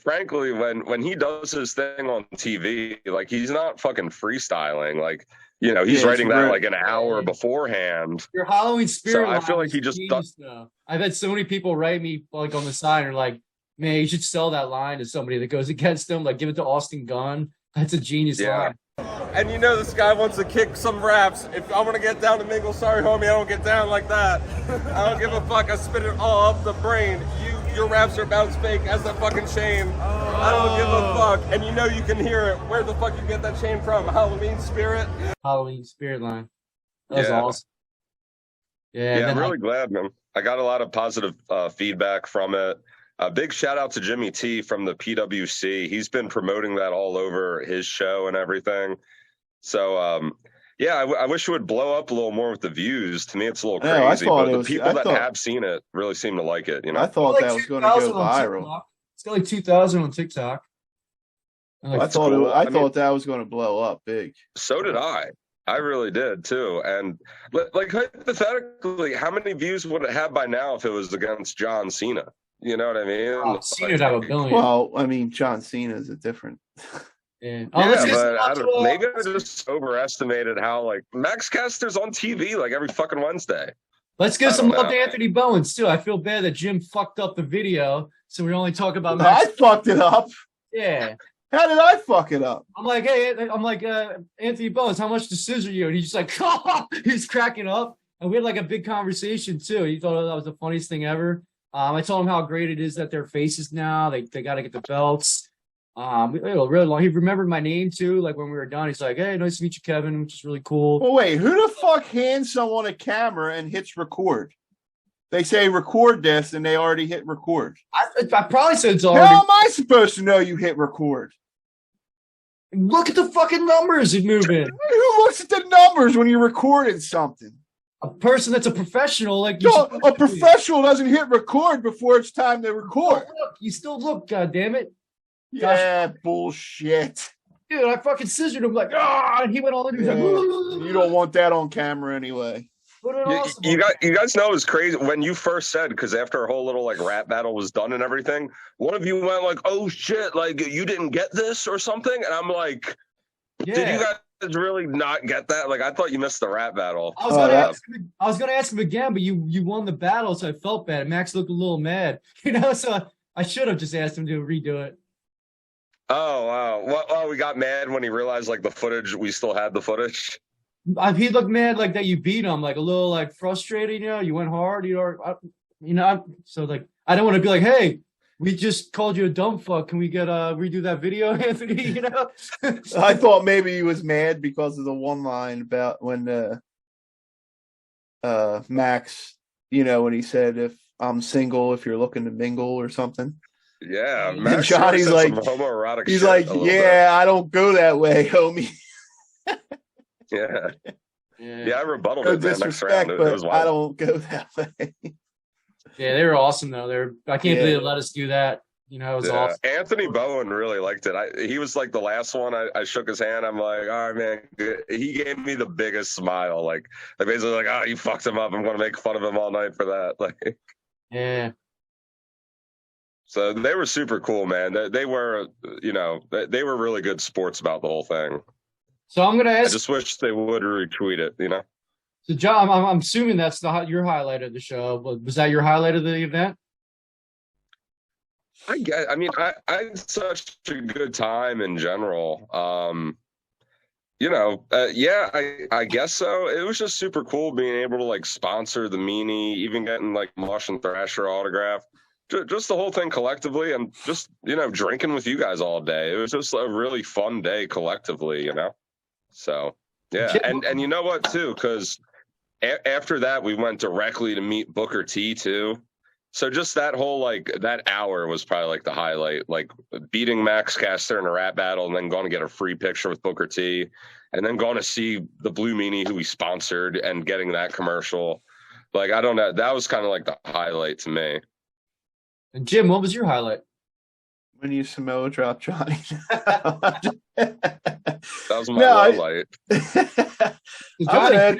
frankly, when he does his thing on TV, like he's not fucking freestyling. Like, you know, he's writing that like an hour beforehand. Your Halloween spirit. So I feel like he just. I've had so many people write me like on the side or like, man, you should sell that line to somebody that goes against them. Like, give it to Austin Gunn. That's a genius line. And you know this guy wants to kick some raps. If I want to get down to mingle, sorry homie, I don't get down like that. I don't give a fuck. I spit it all up the brain. Your raps are bounce fake as a fucking chain. I don't give a fuck. And you know you can hear it. Where the fuck you get that chain from? Halloween spirit. Halloween spirit line. That was awesome. Yeah, I'm really glad, man. I got a lot of positive feedback from it. A big shout out to Jimmy T from the PWC. He's been promoting that all over his show and everything. So, I wish it would blow up a little more with the views. To me, it's a little crazy, but the people that have seen it really seem to like it. You know, I thought that was going to go viral. It's got like 2,000 on TikTok. I thought that was going to blow up big. So did I. I really did too. And like hypothetically, how many views would it have by now if it was against John Cena? You know what I mean? Oh, Cena's have a billion. Well, I mean, John Cena's a different. Yeah, but maybe I just overestimated how like Max Caster's on TV like every fucking Wednesday. Let's give some love to Anthony Bowens too. I feel bad that Jim fucked up the video, so we only talk about Max. I fucked it up. Yeah. How did I fuck it up? I'm like, hey, Anthony Bowens, how much to scissor you? And he's just like, he's cracking up, and we had like a big conversation too. He thought that was the funniest thing ever. I told him how great it is that they're faces now. They got to get the belts. It was really long. He remembered my name too. Like when we were done, he's like, "Hey, nice to meet you, Kevin," which is really cool. Well, wait, who the fuck hands someone a camera and hits record? They say record this, and they already hit record. I probably said it's already. How am I supposed to know you hit record? Look at the fucking numbers it moving. Who looks at the numbers when you're recording something? A person that's a professional, like you. No, a professional doesn't hit record before it's time to record. You still look, goddammit. Yeah, bullshit. Dude, I fucking scissored him like, and he went all in. Yeah. You don't want that on camera anyway. You guys know it's crazy when you first said, because after a whole little like rap battle was done and everything, one of you went like, "Oh shit, like you didn't get this or something," and I'm like, "Did you guys really not get that? Like I thought you missed the rap battle." I was gonna ask him again, but you won the battle, so I felt bad. Max looked a little mad, you know. So I should have just asked him to redo it. Oh wow! Well, we got mad when he realized like the footage. We still had the footage. he looked mad, like that you beat him, like a little like frustrated, you know, you went hard, so like, I don't want to be like, hey, we just called you a dumb fuck. Can we get redo that video, Anthony? You know, I thought maybe he was mad because of the one line about when Max, you know, when he said, "If I'm single, if you're looking to mingle," or something. Yeah, Max, and Johnny's like, homoerotic. He's like, "Yeah, bit. I don't go that way, homie." Yeah, I rebutted it that next round. It was wild. I don't go that way. Yeah, they were awesome though. I can't believe they let us do that. You know, it was awesome. Anthony Bowen really liked it. He was like the last one. I shook his hand. I'm like, all right, man. He gave me the biggest smile. Like basically, like, oh, you fucked him up. I'm gonna make fun of him all night for that. Like, yeah. So they were super cool, man. They were, you know, they were really good sports about the whole thing. So I'm gonna ask. I just wish they would retweet it. You know. So, John, I'm assuming that's your highlight of the show. But was that your highlight of the event? I had such a good time in general. I guess so. It was just super cool being able to, like, sponsor the Meanie, even getting, like, Mush and Thrasher autograph. Just the whole thing collectively and just, you know, drinking with you guys all day. It was just a really fun day collectively, you know? So, yeah. And you know what, too, because after that, we went directly to meet Booker T, too. So just that whole, like, that hour was probably, like, the highlight. Like, beating Max Caster in a rap battle and then going to get a free picture with Booker T. And then going to see the Blue Meanie, who we sponsored, and getting that commercial. Like, I don't know. That was kind of, like, the highlight to me. And, Jim, what was your highlight? When you Samoa drop Johnny. That was my highlight.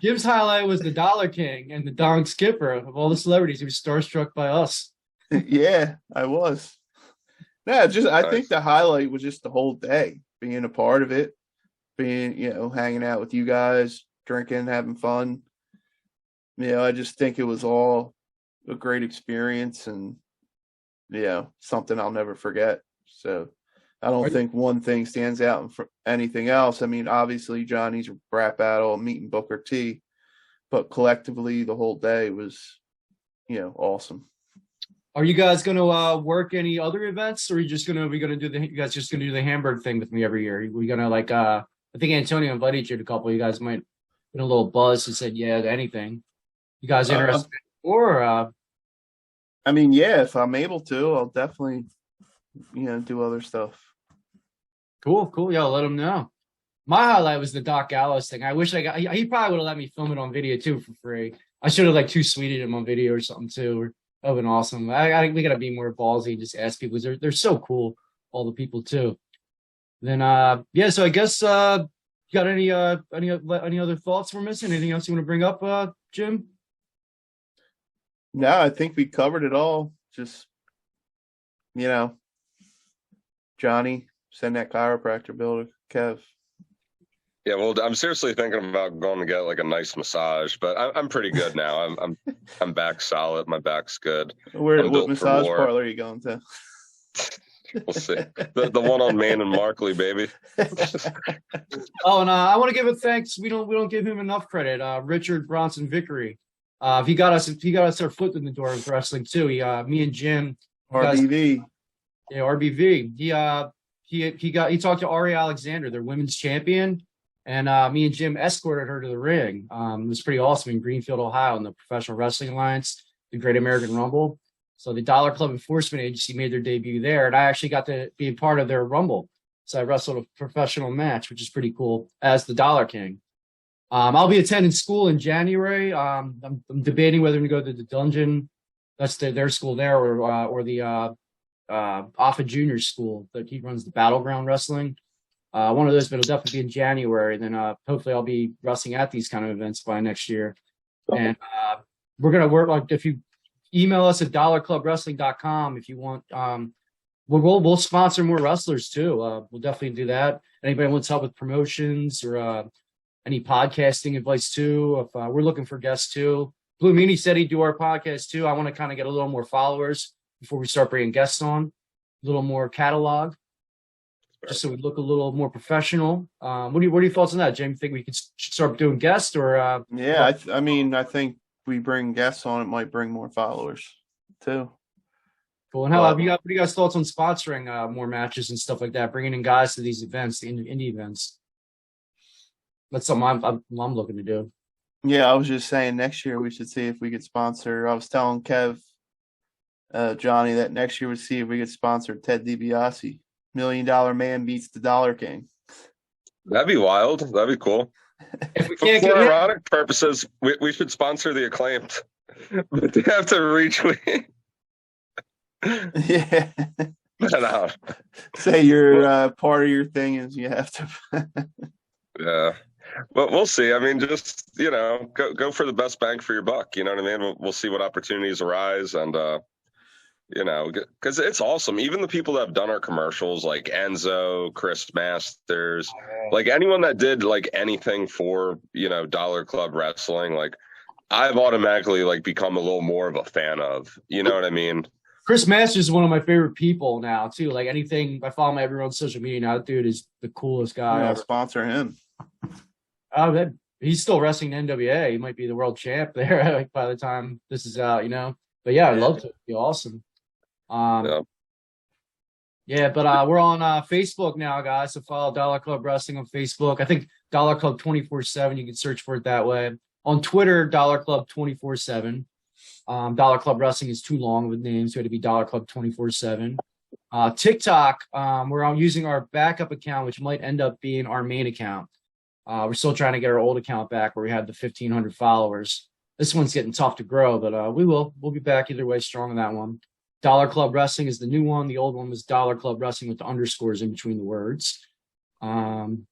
Jim's highlight was the Dollar King and the Don Skipper. Of all the celebrities, he was starstruck by us. Yeah, I was. No, I think the highlight was just the whole day, being a part of it, being, you know, hanging out with you guys, drinking, having fun. You know, I just think it was all a great experience and, you know, something I'll never forget. So I don't think one thing stands out from anything else. I mean, obviously Johnny's rap battle, meeting Booker T, but collectively the whole day was, you know, awesome. Are you guys going to work any other events, or are you just going to do the Hamburg thing with me every year? We're going to, like, I think Antonio invited you to a couple. You guys might get a little buzz and said yeah to anything. You guys interested? I mean, yeah, if I'm able to, I'll definitely, you know, do other stuff. Cool. Yeah, I'll let him know. My highlight was the Doc Gallows thing. I wish he probably would have let me film it on video too for free. I should have, like, too sweeted him on video or something too. That would have been awesome. I we gotta be more ballsy and just ask people. They're so cool, all the people too. Then so I guess you got any other thoughts we're missing? Anything else you want to bring up, Jim? No, I think we covered it all. Just, you know, Johnny, send that chiropractor bill to Kev. Yeah, well, I'm seriously thinking about going to get, like, a nice massage, but I'm pretty good now. I'm back solid. My back's good. What massage parlor are you going to? We'll see. The one on Main and Markley, baby. Oh, and I want to give a thanks. We don't give him enough credit. Richard Bronson Vickery. He got us our foot in the door with wrestling too. He, me and Jim, RBV. Yeah, RBV. He talked to Ari Alexander, their women's champion, and me and Jim escorted her to the ring. It was pretty awesome in Greenfield, Ohio, in the Professional Wrestling Alliance, the Great American Rumble. So the Dollar Club Enforcement Agency made their debut there, and I actually got to be a part of their Rumble. So I wrestled a professional match, which is pretty cool, as the Dollar King. I'll be attending school in January. I'm debating whether to go to the Dungeon, that's their school there, or the Offa Junior School that he runs, the Battleground Wrestling. One of those, but it'll definitely be in January. And then hopefully I'll be wrestling at these kind of events by next year. And we're gonna work, like, if you email us at dollarclubwrestling.com if you want. We'll sponsor more wrestlers too. We'll definitely do that. Anybody wants help with promotions or any podcasting advice too? If we're looking for guests too. Blue Meanie said he'd do our podcast too. I want to kind of get a little more followers before we start bringing guests on. A little more catalog. just so we look a little more professional. What are your thoughts on that, Jim? You think we could start doing guests or? Yeah, I mean, I think we bring guests on, it might bring more followers too. Cool. And how have you got? What are you guys' thoughts on sponsoring more matches and stuff like that? Bringing in guys to these events, the indie events. That's something I'm looking to do. Yeah, I was just saying next year we should see if we could sponsor. I was telling Kev, Johnny, that next year we'd see if we could sponsor Ted DiBiase. $1 Million Man Beats the Dollar King. That'd be wild. That'd be cool. If we can't for ironic purposes, we should sponsor the Acclaimed. But they have to reach me. Yeah. No. Say your part of your thing is you have to. Yeah. But we'll see. I mean, just, you know, go for the best bang for your buck. You know what I mean? We'll see what opportunities arise. And, you know, because it's awesome. Even the people that have done our commercials, like Enzo, Chris Masters, like anyone that did like anything for, you know, Dollar Club Wrestling, like I've automatically like become a little more of a fan of, you know what I mean? Chris Masters is one of my favorite people now too. Like anything, I follow everyone on social media now. That dude is the coolest guy. Yeah, sponsor him. He's still wrestling in NWA. He might be the world champ there like, by the time this is out, you know. But yeah, I'd love to. It'd be awesome. But we're on Facebook now, guys. So follow Dollar Club Wrestling on Facebook. I think Dollar Club 24/7. You can search for it that way. On Twitter, Dollar Club 24/7. Dollar Club Wrestling is too long with names, so it had to be Dollar Club 24/7. TikTok, we're on using our backup account, which might end up being our main account. We're still trying to get our old account back where we had the 1,500 followers. This one's getting tough to grow, but we'll be back either way strong on that one. Dollar Club Wrestling is the new one. The old one was Dollar Club Wrestling with the underscores in between the words. Am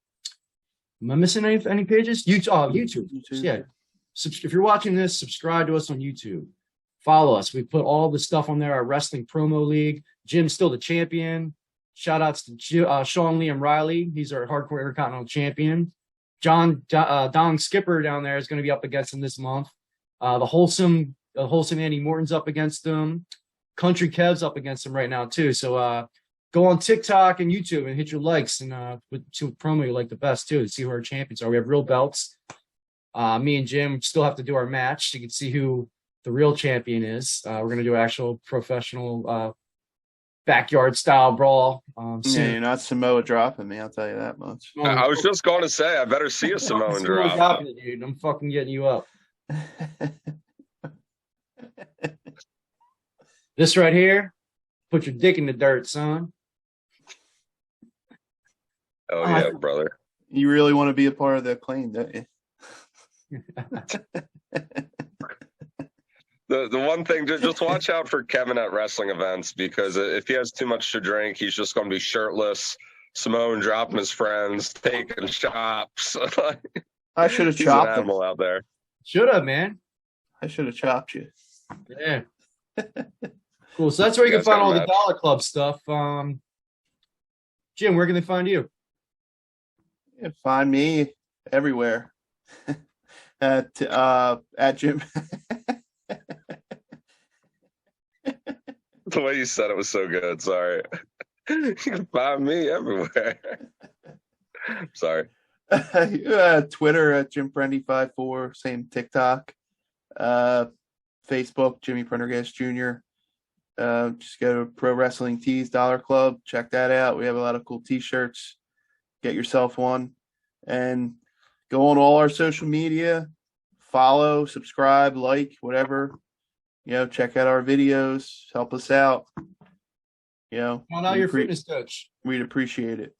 I missing any pages? YouTube. Yeah. If you're watching this, subscribe to us on YouTube. Follow us. We put all the stuff on there, our wrestling promo league. Jim's still the champion. Shout outs to Sean Liam Riley. He's our hardcore intercontinental champion. John Don Skipper down there is going to be up against him this month. The wholesome Andy Morton's up against him. Country Kev's up against him right now too. So go on TikTok and YouTube and hit your likes and to promo you like the best too to see who our champions are. We have real belts. Me and Jim still have to do our match. You can see who the real champion is. We're going to do an actual professional backyard style brawl. Yeah, you're not Samoa dropping me, I'll tell you that much. I was just going to say I better see a Samoan drop. Dropping it, dude. I'm fucking getting you up. This right here, put your dick in the dirt, son. Oh yeah, brother. You really want to be a part of the Acclaim, don't you? The one thing, just watch out for Kevin at wrestling events, because if he has too much to drink, he's just going to be shirtless, Samoan dropping his friends, taking chops. I should have chopped an animal out there. Should have, man. I should have chopped you. Yeah. Cool. So that's where you can find all the Dollar Club stuff. Jim, where can they find you? Yeah, find me everywhere. At Jim. The way you said it was so good. Sorry. You can find me everywhere. Sorry. Twitter at JimPrendy54. Same TikTok. Facebook, Jimmy Prendergast Jr. Just go to Pro Wrestling Tees Dollar Club. Check that out. We have a lot of cool T-shirts. Get yourself one. And go on all our social media. Follow, subscribe, like, whatever. You know, check out our videos. Help us out. You know. Well, now you're fitness coach. We'd appreciate it.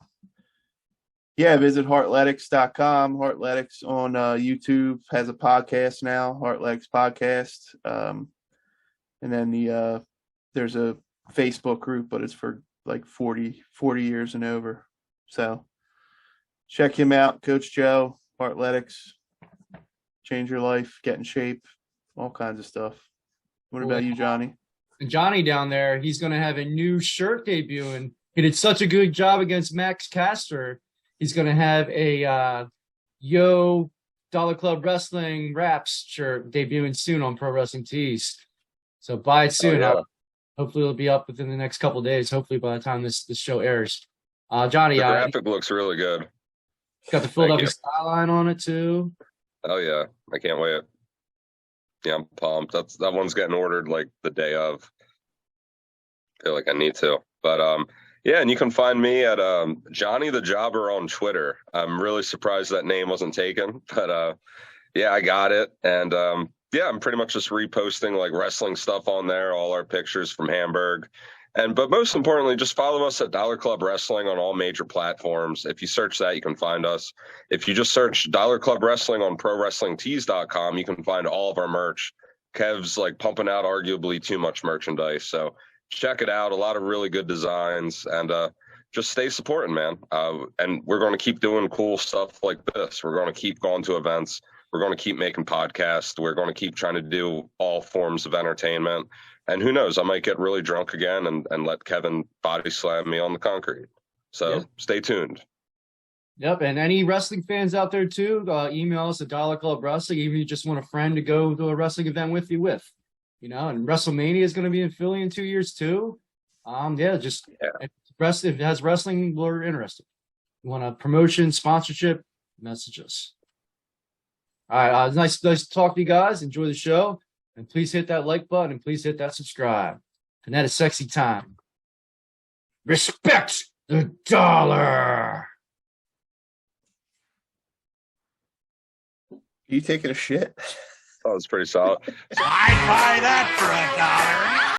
Yeah, visit Heartletics.com. Heartletics on YouTube has a podcast now, Heartletics Podcast. And then there's a Facebook group, but it's for like 40 years and over. So check him out, Coach Joe, Heartletics. Change your life, get in shape, all kinds of stuff. What about you, Johnny? Johnny down there, he's going to have a new shirt debut, and he did such a good job against Max Caster. He's going to have a Yo Dollar Club Wrestling Wraps shirt debuting soon on Pro Wrestling Tees. So buy it soon. Oh, yeah. Hopefully it'll be up within the next couple of days. Hopefully by the time this show airs. Johnny, the graphic looks really good. Got the Philadelphia skyline on it too. Oh yeah, I can't wait. Yeah, I'm pumped. That one's getting ordered like the day of. I feel like I need to, but yeah. And you can find me at Johnny the Jobber on Twitter. I'm really surprised that name wasn't taken, but yeah, I got it. And yeah, I'm pretty much just reposting like wrestling stuff on there, all our pictures from Hamburg. But most importantly, just follow us at Dollar Club Wrestling on all major platforms. If you search that, you can find us. If you just search Dollar Club Wrestling on ProWrestlingTees.com, you can find all of our merch. Kev's like pumping out arguably too much merchandise. So check it out. A lot of really good designs. And just stay supporting, man. And we're going to keep doing cool stuff like this. We're going to keep going to events. We're going to keep making podcasts. We're going to keep trying to do all forms of entertainment. And who knows, I might get really drunk again and let Kevin body slam me on the concrete. So stay tuned. Yep. And any wrestling fans out there too, email us at Dollar Club Wrestling. Even if you just want a friend to go to a wrestling event with you you know, and WrestleMania is going to be in Philly in 2 years too. Yeah, just if it has wrestling, we're interested. You want a promotion, sponsorship, message us. All right. Nice to talk to you guys. Enjoy the show. And please hit that like button and please hit that subscribe. Panetta Sexy Time. Respect the dollar. You taking a shit? Oh, it's pretty solid. I'd buy that for $1.